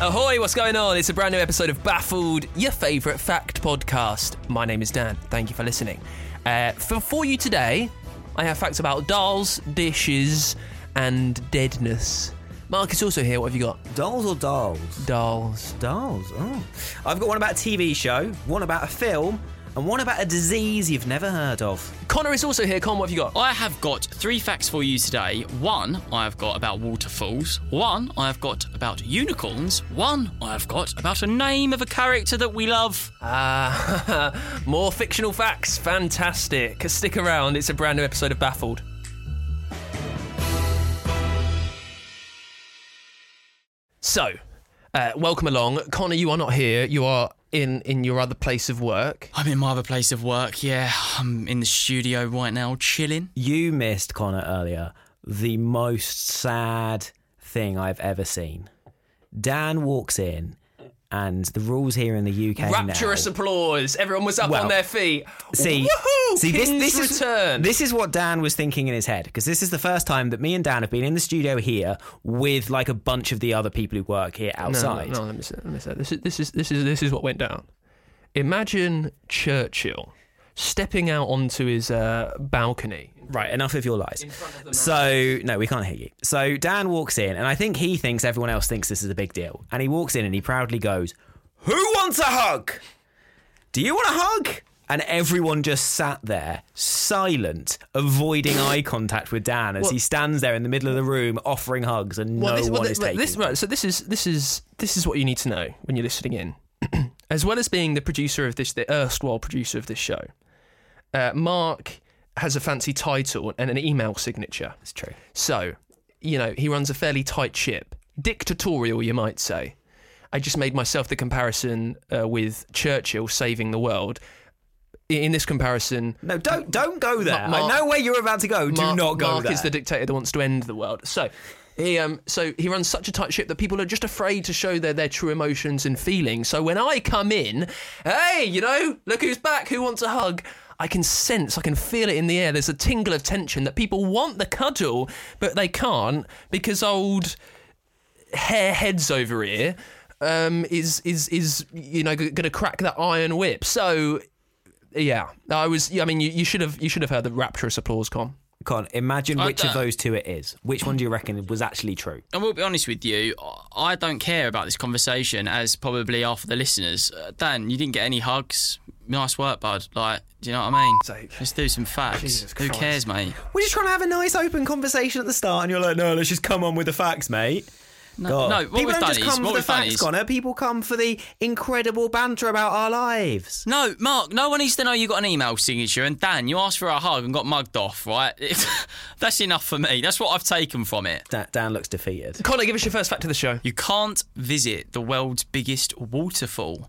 Ahoy, what's going on? It's a brand new episode of Baffled, your favourite fact podcast. My name is Dan. Thank you for listening. For you today, I have facts about dolls, dishes, and deadness. Mark is also here. What have you got? Dolls or dolls? Dolls. Dolls. Oh, I've got one about a TV show, one about a film, and one about a disease you've never heard of. Connor is also here. Con, what have you got? I have got three facts for you today. One I have got about waterfalls. One I have got about unicorns. One I have got about a name of a character that we love. More fictional facts. Fantastic. Stick around. It's a brand new episode of Baffled. So, welcome along. Connor, you are not here. You are... In your other place of work? I'm in my other place of work, yeah. I'm in the studio right now, chilling. You missed, Connor, earlier, the most sad thing I've ever seen. Dan walks in, and the rules here in the UK rapturous now, applause. Everyone was up on their feet. See, woohoo! See, this is what Dan was thinking in his head, because this is the first time that me and Dan have been in the studio here with like a bunch of the other people who work here outside. No, let me say. This is what went down. Imagine Churchill stepping out onto his balcony. Right, enough of your lies. So, no, we can't hear you. So Dan walks in, and I think he thinks everyone else thinks this is a big deal. And he walks in and he proudly goes, "Who wants a hug? Do you want a hug?" And everyone just sat there, silent, avoiding eye contact with Dan as he stands there in the middle of the room offering hugs, and no one is taking. This is what you need to know when you're listening in. As well as being the erstwhile producer of this show, Mark has a fancy title and an email signature. That's true. So, you know, he runs a fairly tight ship. Dictatorial, you might say. I just made myself the comparison with Churchill saving the world. In this comparison... No, don't go there. Mark, I know where you're about to go. Do not go there. Mark is the dictator that wants to end the world. So... He runs such a tight ship that people are just afraid to show their true emotions and feelings. So when I come in, hey, you know, look who's back, who wants a hug? I can feel it in the air. There's a tingle of tension that people want the cuddle, but they can't because old hairheads over here is you know, going to crack that iron whip. So yeah, you should have heard the rapturous applause, Con. Con, imagine which of those two it is. Which one do you reckon was actually true? I will be honest with you, I don't care about this conversation, as probably half of the listeners. Dan, you didn't get any hugs. Nice work, bud. Like, do you know what I mean? Let's do some facts. Who cares, mate? We're just trying to have a nice open conversation at the start, and you're like, no, let's just come on with the facts, mate. No, people don't just come for the facts, Connor. People come for the incredible banter about our lives. No, Mark, no one needs to know you got an email signature. And Dan, you asked for a hug and got mugged off, right? That's enough for me. That's what I've taken from it. Dan looks defeated. Connor, give us your first fact of the show. You can't visit the world's biggest waterfall.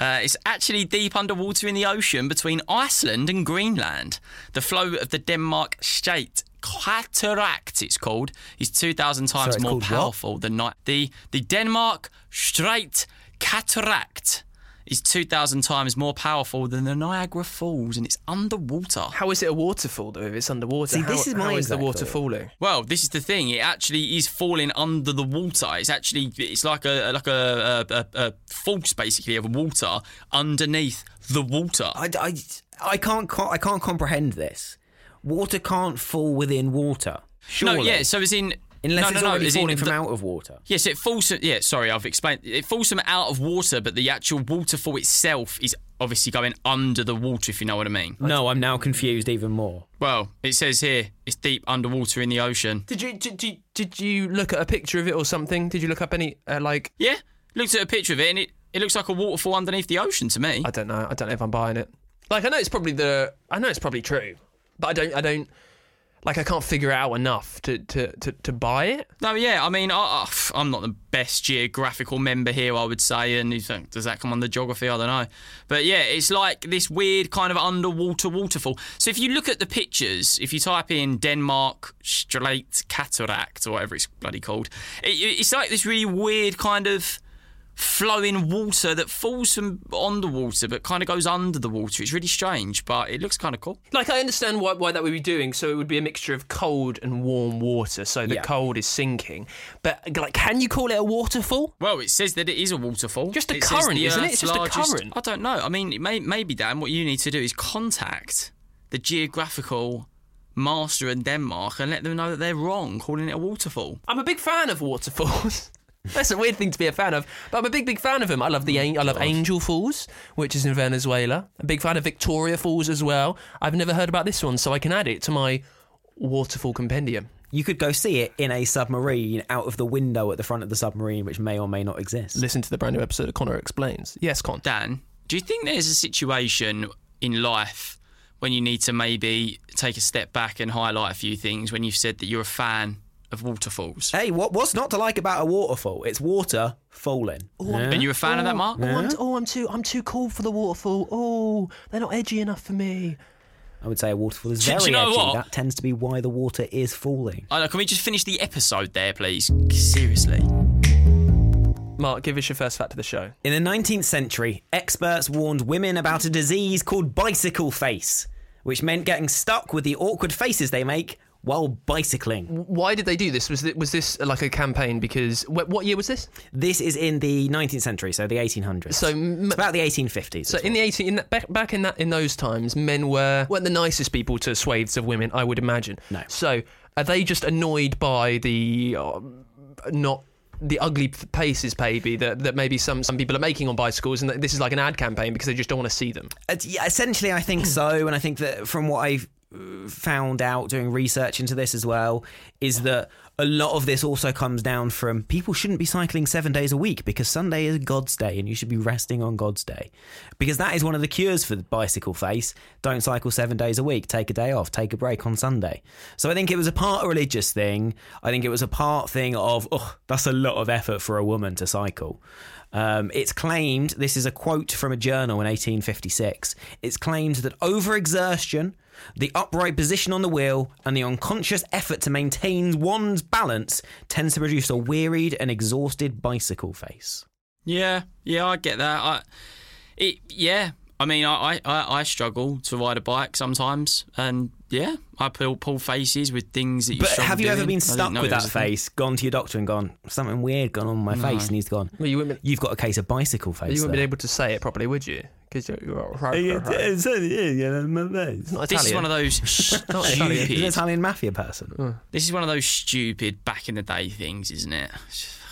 It's actually deep underwater in the ocean between Iceland and Greenland. The flow of the Denmark Strait Cataract, it's called, is 2,000 times more powerful than the Denmark Strait Cataract is 2,000 times more powerful than the Niagara Falls, and it's underwater. How is it a waterfall, though, if it's underwater? See, how is the water falling? Well, this is the thing. It actually is falling under the water. It's like a force, basically, of water underneath the water. I, I, I can't comprehend this. Water can't fall within water. Surely. No, yeah. So as in, unless it's already falling from out of water. Yes, it falls. Yeah, sorry, I've explained. It falls from out of water, but the actual waterfall itself is obviously going under the water. If you know what I mean. No, I'm now confused even more. Well, it says here it's deep underwater in the ocean. Did you look at a picture of it or something? Did you look up any like? Yeah, looked at a picture of it, and it looks like a waterfall underneath the ocean to me. I don't know if I'm buying it. Like, I know it's probably true, but I don't. Like, I can't figure it out enough to buy it. No, yeah, I mean, I'm not the best geographical member here, I would say, and you think, does that come under geography? I don't know. But, yeah, it's like this weird kind of underwater waterfall. So if you look at the pictures, if you type in Denmark Strait Cataract or whatever it's bloody called, it's like this really weird kind of flowing water that falls from on the water but kind of goes under the water. It's really strange, but it looks kind of cool. Like, I understand why that would be doing, so it would be a mixture of cold and warm water, so the cold is sinking. But, like, can you call it a waterfall? Well, it says that it is a waterfall. Just a current, isn't it? It's just a current. I don't know. I mean, maybe, Dan, what you need to do is contact the geographical master in Denmark and let them know that they're wrong calling it a waterfall. I'm a big fan of waterfalls. That's a weird thing to be a fan of, but I'm a big fan of them. I love Angel Falls, which is in Venezuela. I'm a big fan of Victoria Falls as well. I've never heard about this one, so I can add it to my waterfall compendium. You could go see it in a submarine out of the window at the front of the submarine, which may or may not exist. Listen to the brand new episode of Connor Explains. Yes, Con. Dan, do you think there's a situation in life when you need to maybe take a step back and highlight a few things when you've said that you're a fan of waterfalls? Hey, what's not to like about a waterfall? It's water falling. Yeah. And you a fan of that, Mark? Yeah. I'm too cool for the waterfall. Oh, they're not edgy enough for me. I would say a waterfall is very edgy. What? That tends to be why the water is falling. I know, can we just finish the episode there, please? Seriously. Mark, give us your first fact of the show. In the 19th century, experts warned women about a disease called bicycle face, which meant getting stuck with the awkward faces they make while bicycling. Why did they do this? Was this like a campaign? Because what year was this? This is in the 19th century, so the 1800s. So it's about the 1850s. So in those times, men weren't the nicest people to swathes of women, I would imagine. No. So are they just annoyed by the not the ugly paces, maybe that maybe some people are making on bicycles, and that this is like an ad campaign because they just don't want to see them? Yeah, essentially, I think so, and I think that from what I've found out doing research into this as well is that a lot of this also comes down from people shouldn't be cycling 7 days a week because Sunday is God's day and you should be resting on God's day, because that is one of the cures for the bicycle face. Don't cycle 7 days a week. Take a day off. Take a break on Sunday. So I think it was a part religious thing. I think it was a part thing of, oh, that's a lot of effort for a woman to cycle. It's claimed, this is a quote from a journal in 1856, it's claimed that overexertion, the upright position on the wheel, and the unconscious effort to maintain one's balance tends to produce a wearied and exhausted bicycle face. Yeah, I get that. I struggle to ride a bike sometimes, and yeah, I pull faces with things that you struggle with. But have you ever been stuck with that face, gone to your doctor and gone, something weird gone on my face, and he's gone, well, you've got a case of bicycle face. You wouldn't be able to say it properly, would you? Because you're this is one of those an Italian mafia person. This is one of those stupid back in the day things, isn't it?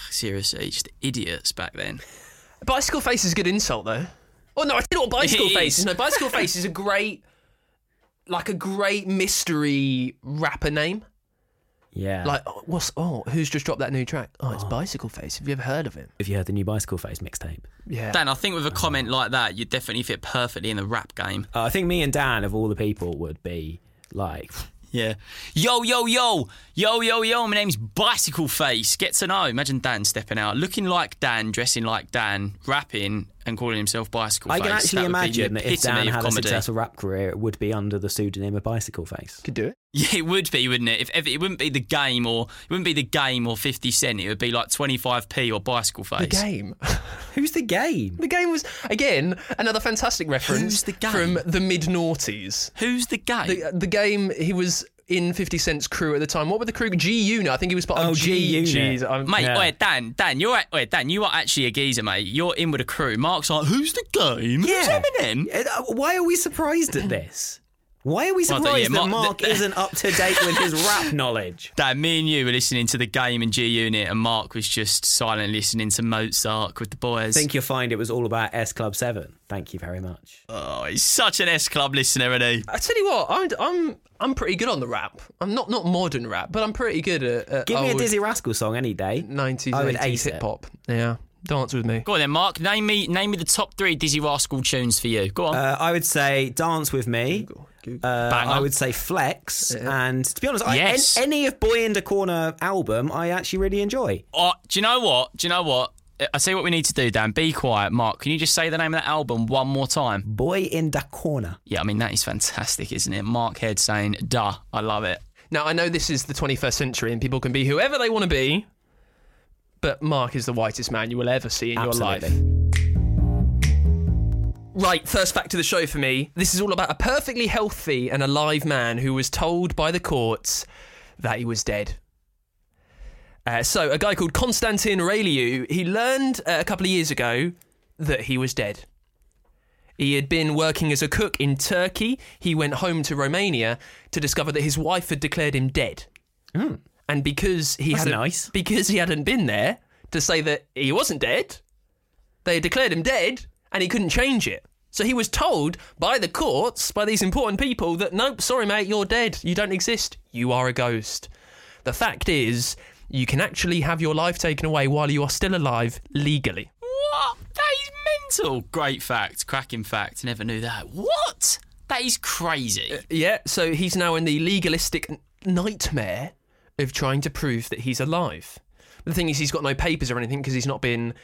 Seriously, just idiots back then. Bicycle face is a good insult, though. Oh no, I don't know what bicycle face is. No, bicycle face is a great mystery rapper name. Yeah. Like, who's just dropped that new track? Oh, it's Bicycle Face. Have you ever heard of him? Have you heard the new Bicycle Face mixtape? Yeah. Dan, I think with a comment like that, you'd definitely fit perfectly in the rap game. I think me and Dan, of all the people, would be like, yeah. Yo, yo, yo. Yo, yo, yo. My name's Bicycle Face. Get to know. Imagine Dan stepping out, looking like Dan, dressing like Dan, rapping and calling himself Bicycle Face. I can actually imagine that if Dan had a successful rap career, it would be under the pseudonym of Bicycle Face. Could do it. Yeah, it would be, wouldn't it? If it wouldn't be The Game or 50 Cent, it would be like 25p or Bicycle Face. The Game. Who's The Game? The Game was, again, another fantastic reference from the mid-noughties. Who's The Game? The Game, he was in 50 Cent's crew at the time. What were the crew? G-Unit. I think he was part of G-Unit. Mate, yeah. Dan, you are actually a geezer, mate. You're in with a crew. Mark's like, who's the game? Yeah. Who's Eminem? Why are we surprised at this? Why are we surprised that Mark isn't up to date with his rap knowledge? Dan, me and you were listening to The Game and G-Unit, and Mark was just silently listening to Mozart with the boys. I think you'll find it was all about S Club 7. Thank you very much. Oh, he's such an S Club listener, isn't he? I tell you what, I'm pretty good on the rap. I'm not modern rap, but I'm pretty good at Give me a Dizzy Rascal song any day. 90s, 80s hip-hop. Yeah. Dance with me. Go on then, Mark. Name me the top three Dizzy Rascal tunes for you. Go on. I would say Dance With Me. I would say Flex. Yeah. And to be honest, any of Boy in the Corner album, I actually really enjoy. Do you know what? I say what we need to do, Dan. Be quiet. Mark, can you just say the name of that album one more time? Boy in the Corner. Yeah, I mean, that is fantastic, isn't it? Mark Head saying, duh, I love it. Now, I know this is the 21st century and people can be whoever they want to be, but Mark is the whitest man you will ever see in your life. Right, first fact of the show for me. This is all about a perfectly healthy and alive man who was told by the courts that he was dead. So, a guy called Constantin Reliu, he learned a couple of years ago that he was dead. He had been working as a cook in Turkey. He went home to Romania to discover that his wife had declared him dead. Mm. And because he hadn't been there to say that he wasn't dead, they had declared him dead and he couldn't change it. So he was told by the courts, by these important people, that nope, sorry mate, you're dead. You don't exist. You are a ghost. The fact is, you can actually have your life taken away while you are still alive legally. What? That is mental. Great fact. Cracking fact. Never knew that. What? That is crazy. Yeah, so he's now in the legalistic nightmare of trying to prove that he's alive. The thing is, he's got no papers or anything because he's not been...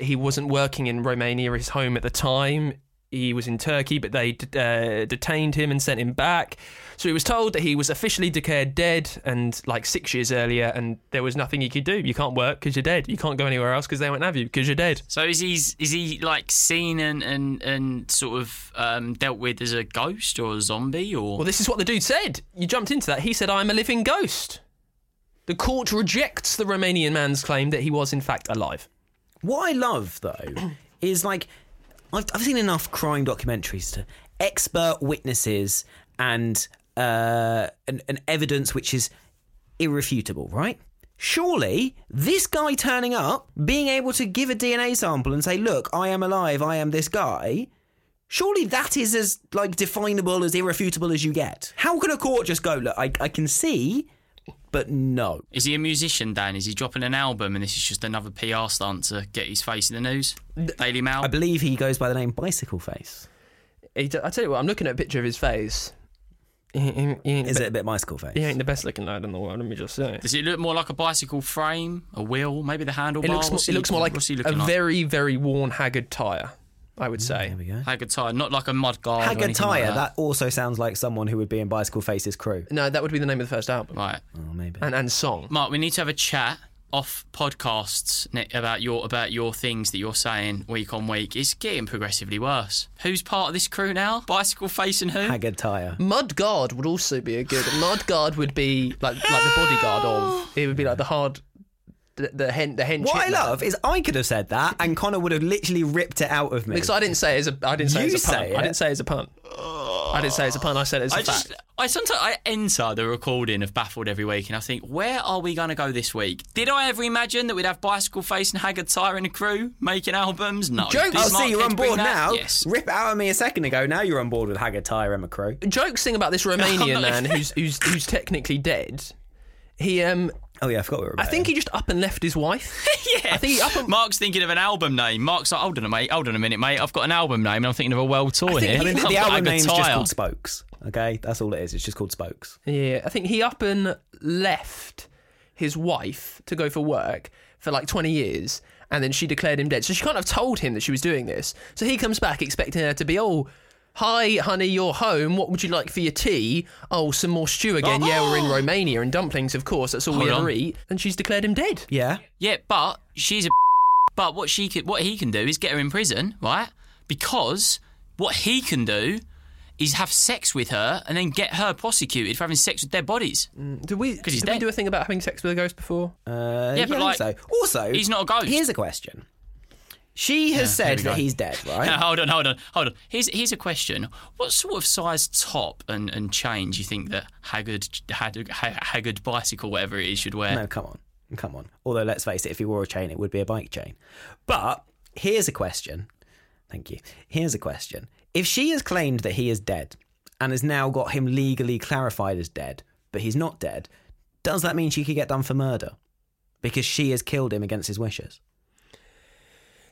He wasn't working in Romania, his home at the time. He was in Turkey, but they detained him and sent him back. So he was told that he was officially declared dead and like 6 years earlier, and there was nothing he could do. You can't work because you're dead. You can't go anywhere else because they won't have you because you're dead. So is he like seen and sort of dealt with as a ghost or a zombie? Or? Well, this is what the dude said. You jumped into that. He said, I'm a living ghost. The court rejects the Romanian man's claim that he was in fact alive. What I love, though, is, like, I've seen enough crime documentaries to expert witnesses and an evidence which is irrefutable, right? Surely, this guy turning up, being able to give a DNA sample and say, look, I am alive, I am this guy, surely that is as, like, definable, as irrefutable as you get. How can a court just go, look, I can see... But no. Is he a musician, Dan? Is he dropping an album and this is just another PR stunt to get his face in the news? Daily Mail? I believe he goes by the name Bicycle Face. I tell you what, I'm looking at a picture of his face. Is it a bit bicycle face? He ain't the best looking lad in the world, let me just say. Does it look more like a bicycle frame, a wheel, maybe the handlebar? It looks more like a very, very worn, haggard tyre, I would say. There we go. Haggard tyre, not like a mud guard. Haggard tyre, like that also sounds like someone who would be in Bicycle Face's crew. No, that would be the name of the first album. Right. Oh, maybe. And song. Mark, we need to have a chat off podcasts about your things that you're saying week on week. It's getting progressively worse. Who's part of this crew now? Bicycle Face and who? Haggard tyre. Mud guard would also be a good. Mud guard would be like the bodyguard of. It would be like the hard. The hench. What I love is I could have said that and Connor would have literally ripped it out of me. Because I didn't say it as a pun. I didn't say it as a pun. I said it as a fact. I sometimes enter the recording of Baffled every week and I think, where are we going to go this week? Did I ever imagine that we'd have Bicycle Face and Haggard Tyre in a crew making albums? No. Jokes. I'll see you're on board now. Yes. Rip out of me a second ago. Now you're on board with Haggard Tyre and a crew. Jokes thing about this Romanian man who's technically dead. He Oh yeah, I forgot we were about. I think he just up and left his wife. Yeah, I think he up and... Mark's thinking of an album name. Mark's like, hold on a minute, mate. I've got an album name, and I'm thinking of a world tour here. The album name's just called Spokes. Okay, that's all it is. It's just called Spokes. Yeah, I think he up and left his wife to go for work for like 20 years, and then she declared him dead. So she kind of told him that she was doing this. So he comes back expecting her to be all. Hi, honey, you're home. What would you like for your tea? Oh, some more stew again. Oh. Yeah, we're in Romania and dumplings, of course. That's all we ever eat. And she's declared him dead. Yeah. Yeah, but she's a... But what he can do is get her in prison, right? Because what he can do is have sex with her and then get her prosecuted for having sex with dead bodies. Did we do a thing about having sex with a ghost before? Yeah, but like... So. Also... He's not a ghost. Here's a question. She has said that he's dead, right? No, hold on. Here's a question. What sort of size top and chain do you think that Haggard bicycle, whatever it is, should wear? No, come on. Although, let's face it, if he wore a chain, it would be a bike chain. But here's a question. Thank you. Here's a question. If she has claimed that he is dead and has now got him legally clarified as dead, but he's not dead, does that mean she could get done for murder? Because she has killed him against his wishes.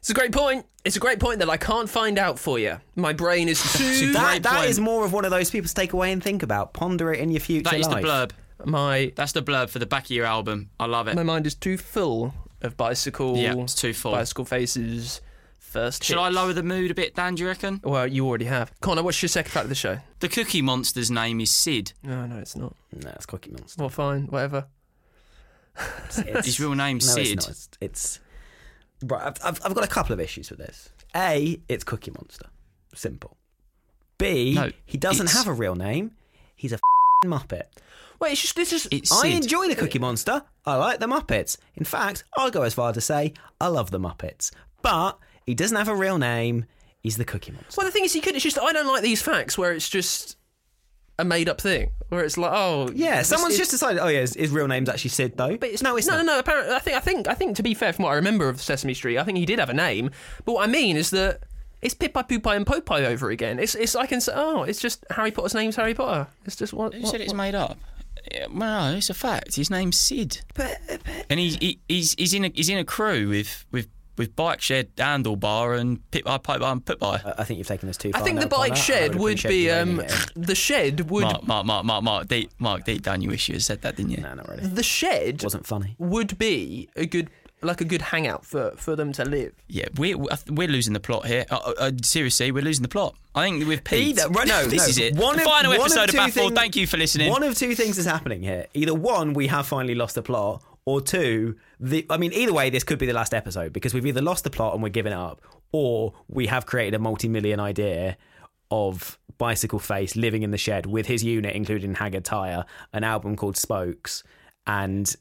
It's a great point that I can't find out for you. My brain is too... that is more of one of those people to take away and think about. Ponder it in your future life. That is the blurb. That's the blurb for the back of your album. I love it. My mind is too full of bicycle faces. First Should tips. I lower the mood a bit, Dan, do you reckon? Well, you already have. Connor, what's your second fact of the show? The Cookie Monster's name is Sid. No, it's not. No, it's Cookie Monster. Well, fine, whatever. His real name's Sid. No, it's not. It's... Right, I've got a couple of issues with this. A, it's Cookie Monster. Simple. B, he doesn't have a real name. He's a f***ing Muppet. Wait, I enjoy the Cookie Monster. I like the Muppets. In fact, I'll go as far to say I love the Muppets. But he doesn't have a real name. He's the Cookie Monster. Well, the thing is, it's just I don't like these facts where it's just a made-up thing. Where it's like, oh... Yeah, someone's just decided, his real name's actually Sid, though. But it's not. No, apparently, I think, to be fair, from what I remember of Sesame Street, I think he did have a name. But what I mean is that it's Pippi, Poopi and Popeye over again. It's just Harry Potter's name's Harry Potter. It's just what... Who said it's made up? No, it's a fact. His name's Sid. But and he's in a crew with Bike Shed, Handlebar, and Pippi. I think you've taken this too far. I think the Bike Shed would be... the Shed would... Mark, deep down, you wish you had said that, didn't you? No, not really. The Shed... Wasn't funny. ...would be a good hangout for them to live. Yeah, we're losing the plot here. Seriously, we're losing the plot. I think we've peaked. This is it. The final episode of Baffled. Thank you for listening. One of two things is happening here. Either one, we have finally lost the plot... Or two, either way, this could be the last episode because we've either lost the plot and we're giving it up, or we have created a multi-million idea of Bicycle Face living in the shed with his unit, including Haggard Tire, an album called Spokes, and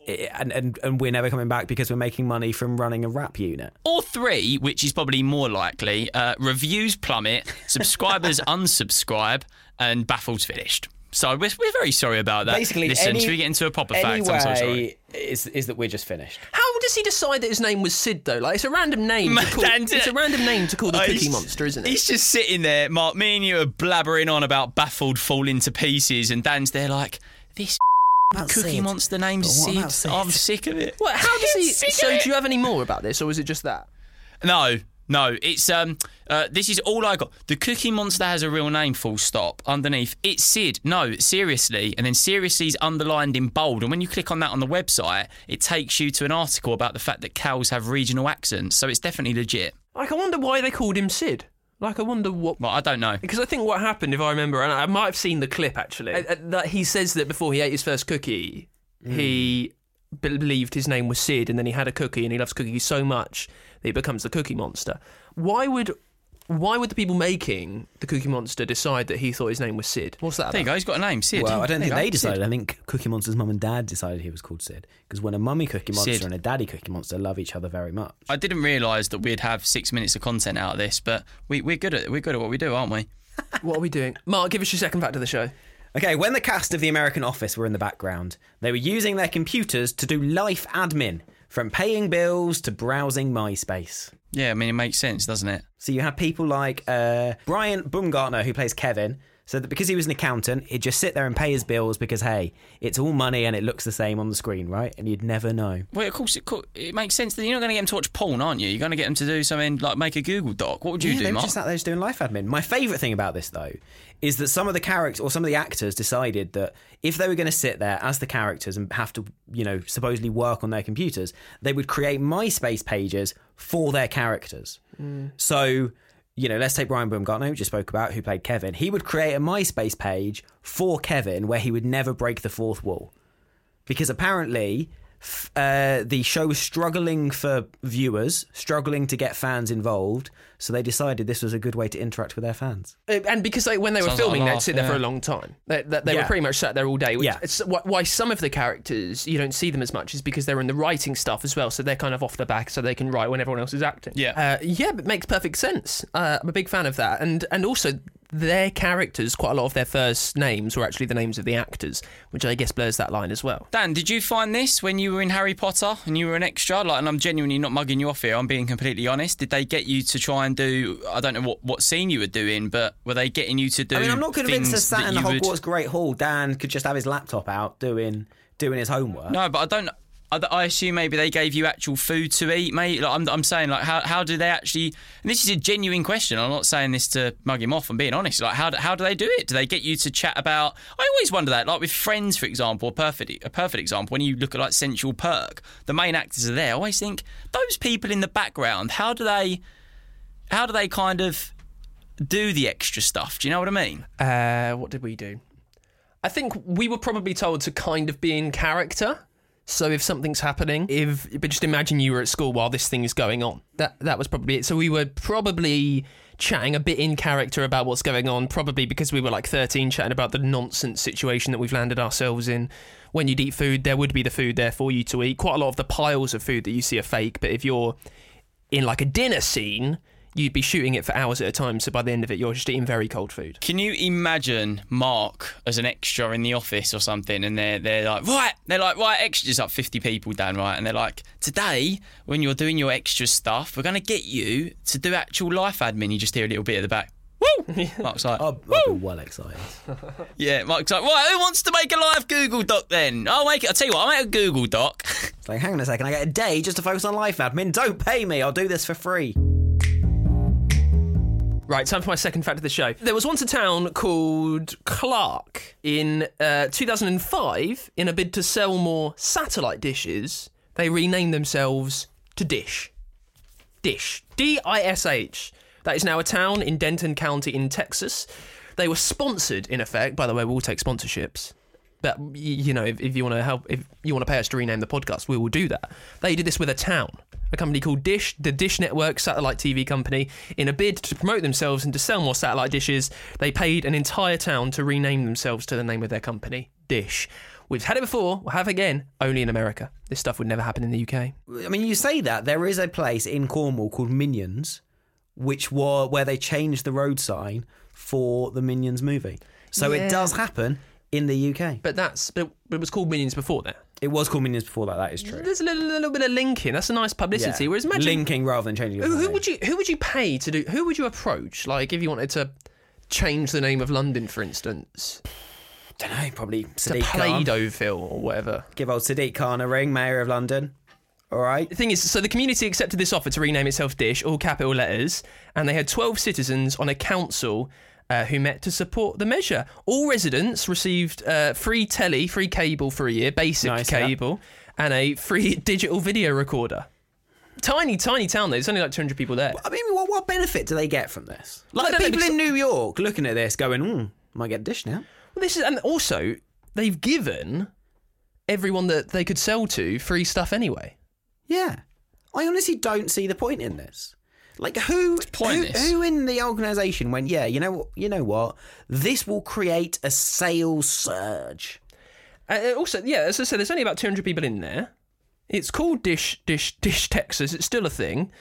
we're never coming back because we're making money from running a rap unit. Or three, which is probably more likely, reviews plummet, subscribers unsubscribe, and Baffled's finished. So we're very sorry about that. Basically, should we get into a proper fact? I'm so sorry. Is that we're just finished. How does he decide that his name was Sid, though? Like, it's a random name to call the Cookie Monster, isn't it? He's just sitting there, Mark, me and you are blabbering on about Baffled falling to pieces, and Dan's there like, this Cookie Sid? Monster name's Sid. Sid? I'm sick of it. What, how does he... So do you have any more about this, or is it just that? No, it's this is all I got. The Cookie Monster has a real name, full stop. Underneath, it's Sid. No, seriously, and then seriously is underlined in bold. And when you click on that on the website, it takes you to an article about the fact that cows have regional accents. So it's definitely legit. Like, I wonder why they called him Sid. Like, I wonder what... Well, I don't know. Because I think what happened, if I remember, and I might have seen the clip actually, that he says that before he ate his first cookie, he believed his name was Sid, and then he had a cookie, and he loves cookies so much that he becomes the Cookie Monster. Why would the people making the Cookie Monster decide that he thought his name was Sid? What's that about? There you go, he's got a name, Sid. Well, I don't think they decided. Sid. I think Cookie Monster's mum and dad decided he was called Sid, because when a mummy Cookie Monster and a daddy Cookie Monster love each other very much. I didn't realise that we'd have 6 minutes of content out of this, but we're good at what we do, aren't we? What are we doing? Mark, give us your second fact of the show. Okay, when the cast of The American Office were in the background, they were using their computers to do life admin, from paying bills to browsing MySpace. Yeah, I mean, it makes sense, doesn't it? So you have people like Brian Baumgartner, who plays Kevin, said that because he was an accountant, he'd just sit there and pay his bills because, hey, it's all money and it looks the same on the screen, right? And you'd never know. Well, of course, it makes sense. You're not going to get them to watch porn, aren't you? You're going to get them to do something like make a Google Doc. What would you do, Mark? Just sat there just doing life admin. My favourite thing about this, though, is that some of the characters or some of the actors decided that if they were going to sit there as the characters and have to, supposedly work on their computers, they would create MySpace pages for their characters. Mm. So, let's take Brian Baumgartner, who just spoke about, who played Kevin. He would create a MySpace page for Kevin where he would never break the fourth wall. Because apparently the show was struggling for viewers, struggling to get fans involved. So they decided this was a good way to interact with their fans. And because when they were filming, they'd sit there for a long time. They were pretty much sat there all day. Which is why some of the characters, you don't see them as much, is because they're in the writing stuff as well. So they're kind of off the back so they can write when everyone else is acting. Yeah, but makes perfect sense. I'm a big fan of that. And also, their characters, quite a lot of their first names were actually the names of the actors, which I guess blurs that line as well. Dan, did you find this when you were in Harry Potter and you were an extra? Like, and I'm genuinely not mugging you off here, I'm being completely honest. Did they get you to try and do, I don't know what scene you were doing, but were they getting you to do things? I mean, I'm not convinced that sat in the Hogwarts Great Hall, Dan could just have his laptop out doing his homework. No, but I assume maybe they gave you actual food to eat, mate. Like, I'm saying, like, how do they actually... And this is a genuine question. I'm not saying this to mug him off. I'm being honest. Like, how do they do it? Do they get you to chat about... I always wonder that. Like, with Friends, for example, a perfect example, when you look at, like, Central Perk, the main actors are there. I always think, those people in the background, how do they kind of do the extra stuff? Do you know what I mean? What did we do? I think we were probably told to kind of be in character. So if something's happening, but just imagine you were at school while this thing is going on. That was probably it. So we were probably chatting a bit in character about what's going on, probably because we were like 13, chatting about the nonsense situation that we've landed ourselves in. When you'd eat food, there would be the food there for you to eat. Quite a lot of the piles of food that you see are fake, but if you're in like a dinner scene, you'd be shooting it for hours at a time, so by the end of it, you're just eating very cold food. Can you imagine Mark as an extra in the office or something, and they're like, right, extras, like 50 people down, right, and they're like, today, when you're doing your extra stuff, we're going to get you to do actual life admin. You just hear a little bit at the back. Woo! Mark's like, I'll be well excited. Yeah, Mark's like, right, who wants to make a live Google Doc then? I'll tell you what, I'll make a Google Doc. It's like, hang on a second, I get a day just to focus on life admin. Don't pay me, I'll do this for free. Right, time for my second fact of the show. There was once a town called Clark. In 2005, in a bid to sell more satellite dishes, they renamed themselves to Dish. Dish. D-I-S-H. That is now a town in Denton County in Texas. They were sponsored, in effect. By the way, we'll take sponsorships. But, you know, if you want to help, if you want to pay us to rename the podcast, we will do that. They did this with a town. A company called Dish, the Dish Network satellite TV company, in a bid to promote themselves and to sell more satellite dishes, they paid an entire town to rename themselves to the name of their company, Dish. We've had it before, we'll have it again, only in America. This stuff would never happen in the UK. I mean, you say that, there is a place in Cornwall called Minions, where they changed the road sign for the Minions movie. So It does happen in the UK. But it was called Minions before that. It was called Minions before that. That is true. There's a little bit of linking. That's a nice publicity. Yeah. Whereas imagine linking rather than changing. Who would you pay to do? Who would you approach? Like if you wanted to change the name of London, for instance. I don't know. Probably Sadiq Khan. Play-Doh-ville or whatever. Give old Sadiq Khan a ring, Mayor of London. All right. The thing is, so the community accepted this offer to rename itself Dish, all capital letters, and they had 12 citizens on a council. Who met to support the measure. All residents received free telly, free cable for a year, basic cable, and a free digital video recorder. Tiny, tiny town, though. There's only like 200 people there. I mean, what benefit do they get from this? Like people in New York looking at this going, might get Dish now. Well, and also, they've given everyone that they could sell to free stuff anyway. Yeah. I honestly don't see the point in this. Like, who in the organisation went, yeah, you know what? This will create a sales surge. Also, yeah, as I said, there's only about 200 people in there. It's called Dish Texas. It's still a thing.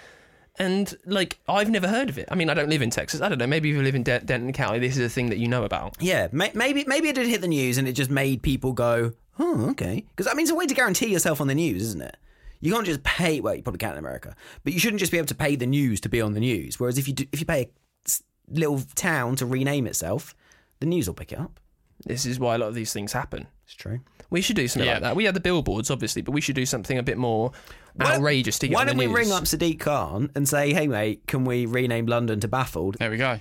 And, like, I've never heard of it. I mean, I don't live in Texas. I don't know. Maybe if you live in Denton County, this is a thing that you know about. Yeah, maybe it did hit the news and it just made people go, oh, okay. Because, I mean, it's a way to guarantee yourself on the news, isn't it? You can't just pay... Well, you probably can in America. But you shouldn't just be able to pay the news to be on the news. Whereas if you pay a little town to rename itself, the news will pick it up. This is why a lot of these things happen. It's true. We should do something like that. We had the billboards, obviously, but we should do something a bit more outrageous to get on the news. Why don't we ring up Sadiq Khan and say, hey, mate, can we rename London to Baffled? There we go.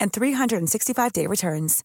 and 365-day returns.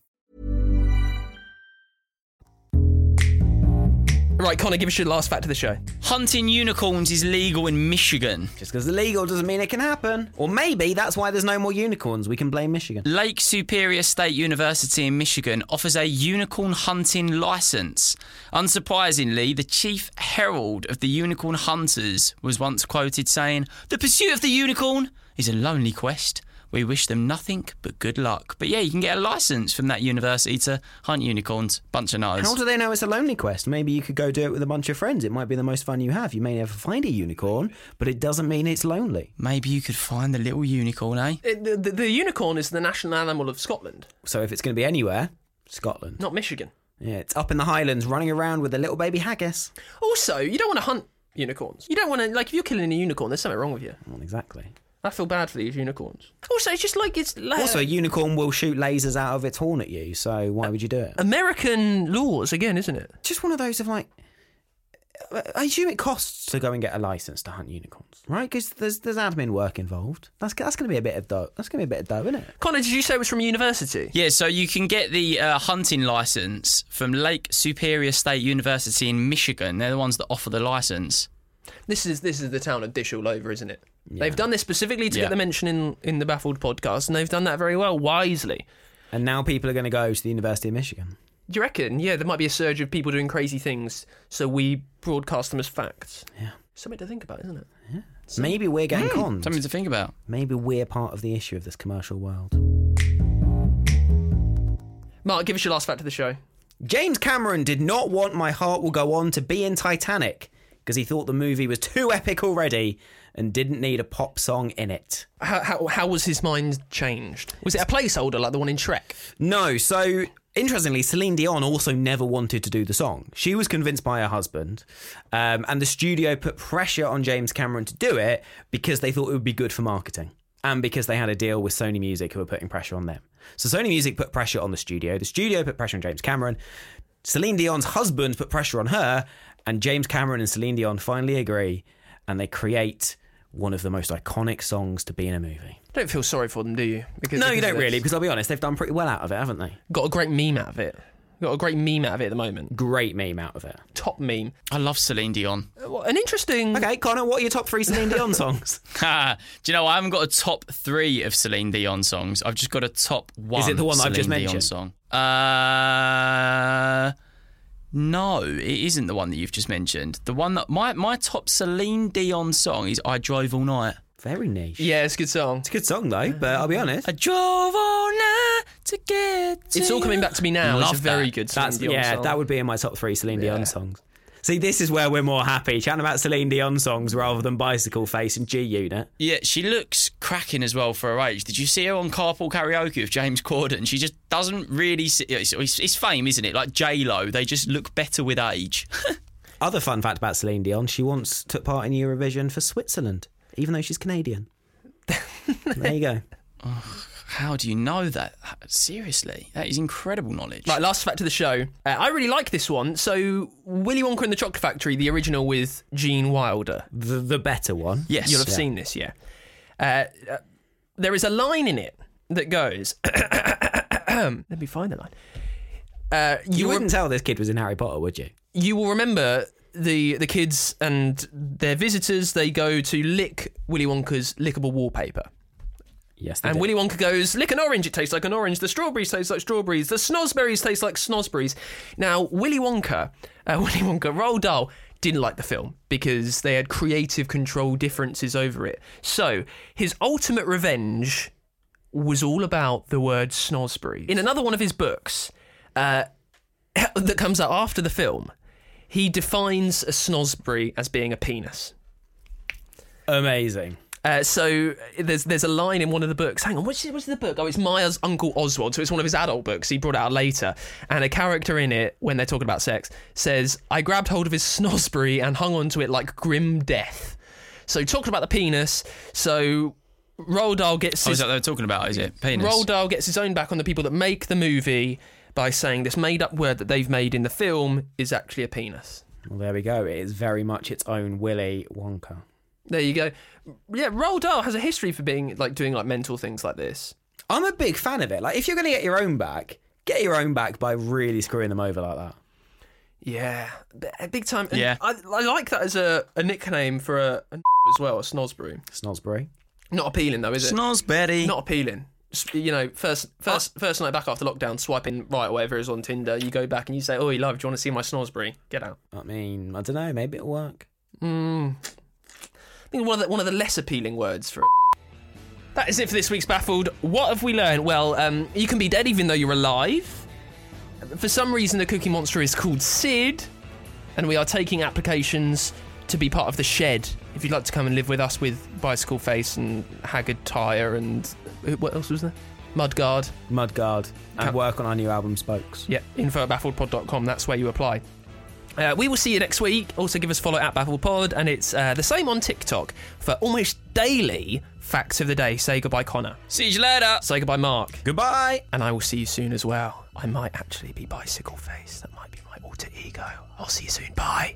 Right, Connor, give us your last fact of the show. Hunting unicorns is legal in Michigan. Just because it's legal doesn't mean it can happen. Or maybe that's why there's no more unicorns. We can blame Michigan. Lake Superior State University in Michigan offers a unicorn hunting license. Unsurprisingly, the chief herald of the unicorn hunters was once quoted saying, "The pursuit of the unicorn is a lonely quest. We wish them nothing but good luck." But yeah, you can get a licence from that university to hunt unicorns. Bunch of knives. How do they know it's a lonely quest? Maybe you could go do it with a bunch of friends. It might be the most fun you have. You may never find a unicorn, but it doesn't mean it's lonely. Maybe you could find the little unicorn, eh? The unicorn is the national animal of Scotland. So if it's going to be anywhere, Scotland. Not Michigan. Yeah, it's up in the Highlands running around with a little baby haggis. Also, you don't want to hunt unicorns. You don't want to, if you're killing a unicorn, there's something wrong with you. Not exactly. I feel bad for these unicorns. Also, it's just also, a unicorn will shoot lasers out of its horn at you, so why would you do it? American laws, again, isn't it? Just one of those of, I assume it costs to go and get a license to hunt unicorns, right? Because there's admin work involved. That's going to be a bit of dough. That's going to be a bit of dough, isn't it? Connor, did you say it was from a university? Yeah, so you can get the hunting license from Lake Superior State University in Michigan. They're the ones that offer the license. This is the town of Dish all over, isn't it? Yeah. They've done this specifically to get the mention in the Baffled podcast, and they've done that very well, wisely. And now people are going to go to the University of Michigan. Do you reckon? Yeah, there might be a surge of people doing crazy things, so we broadcast them as facts. Yeah. Something to think about, isn't it? Yeah. So maybe we're getting conned. Something to think about. Maybe we're part of the issue of this commercial world. Mark, give us your last fact of the show. James Cameron did not want My Heart Will Go On to be in Titanic, because he thought the movie was too epic already and didn't need a pop song in it. How was his mind changed? Was it a placeholder like the one in Shrek? No, so interestingly, Celine Dion also never wanted to do the song. She was convinced by her husband, and the studio put pressure on James Cameron to do it because they thought it would be good for marketing and because they had a deal with Sony Music who were putting pressure on them. So Sony Music put pressure on the studio put pressure on James Cameron, Celine Dion's husband put pressure on her, and James Cameron and Celine Dion finally agree, and they create one of the most iconic songs to be in a movie. Don't feel sorry for them, do you? No, you don't really, because I'll be honest, they've done pretty well out of it, haven't they? Got a great meme out of it at the moment. Great meme out of it. Top meme. I love Celine Dion. An interesting... Okay, Connor, what are your top 3 Celine Dion songs? Do you know, I haven't got a top 3 of Celine Dion songs. I've just got a top 1. Is it the one Celine I've just mentioned? Dion song. No, it isn't the one that you've just mentioned. The one that my top Celine Dion song is "I Drove All Night." Very niche. Yeah, it's a good song. It's a good song though, but I'll be honest. I drove all night to get to. It's all coming back to me now. It's a very good Celine Dion song. That would be in my top 3 Celine Dion songs. See, this is where we're more happy, chatting about Celine Dion songs rather than Bicycle Face and G-Unit. Yeah, she looks cracking as well for her age. Did you see her on Carpool Karaoke with James Corden? She just doesn't really... It's fame, isn't it? Like J-Lo, they just look better with age. Other fun fact about Celine Dion, she once took part in Eurovision for Switzerland, even though she's Canadian. There you go. Oh, how do you know that? Seriously, that is incredible knowledge. Right, last fact of the show. I really like this one. So, Willy Wonka and the Chocolate Factory, the original with Gene Wilder. The better one. Yes. You'll have seen this, yeah. There is a line in it that goes... Let me find the line. You wouldn't tell this kid was in Harry Potter, would you? You will remember the kids and their visitors, they go to lick Willy Wonka's lickable wallpaper. Yes, they do. Willy Wonka goes, lick an orange, it tastes like an orange. The strawberries taste like strawberries. The snozzberries taste like snozzberries. Now, Willy Wonka, Roald Dahl didn't like the film because they had creative control differences over it. So his ultimate revenge was all about the word snozzberries. In another one of his books that comes out after the film, he defines a snozzberry as being a penis. Amazing. So there's a line in one of the books. Hang on, what's the book? Oh, it's Maya's Uncle Oswald. So it's one of his adult books he brought out later. And a character in it, when they're talking about sex, says, I grabbed hold of his snozzberry and hung on to it like grim death. So talking about the penis, so Roald Dahl gets his... Oh, is that what they're talking about, is it? Penis. Roald Dahl gets his own back on the people that make the movie by saying this made-up word that they've made in the film is actually a penis. Well, there we go. It is very much its own Willy Wonka. There you go. Yeah, Roald Dahl has a history for being doing mental things like this. I'm a big fan of it. Like, if you're going to get your own back by really screwing them over like that. Yeah, big time. And yeah, I like that as a nickname for a as well, a snozzberry. Snozzberry. Not appealing though, is it? Snozzberry. Not appealing. You know, first night back after lockdown, swiping right or whatever is on Tinder. You go back and you say, "Oh, you love? Do you want to see my snozzberry? Get out." I mean, I don't know. Maybe it'll work. I think one of the less appealing words for it. That is it for this week's Baffled. What have we learned? Well, you can be dead even though you're alive. For some reason, the Cookie Monster is called Sid, and we are taking applications to be part of the shed. If you'd like to come and live with us with Bicycle Face and Haggard Tyre and... what else was there? Mudguard. Mudguard. And work on our new album, Spokes. Yeah, info@baffledpod.com. That's where you apply. We will see you next week. Also, give us a follow at BaffledPod, and it's the same on TikTok for almost daily facts of the day. Say goodbye, Connor. See you later. Say goodbye, Mark. Goodbye. And I will see you soon as well. I might actually be Bicycle Face. That might be my alter ego. I'll see you soon. Bye.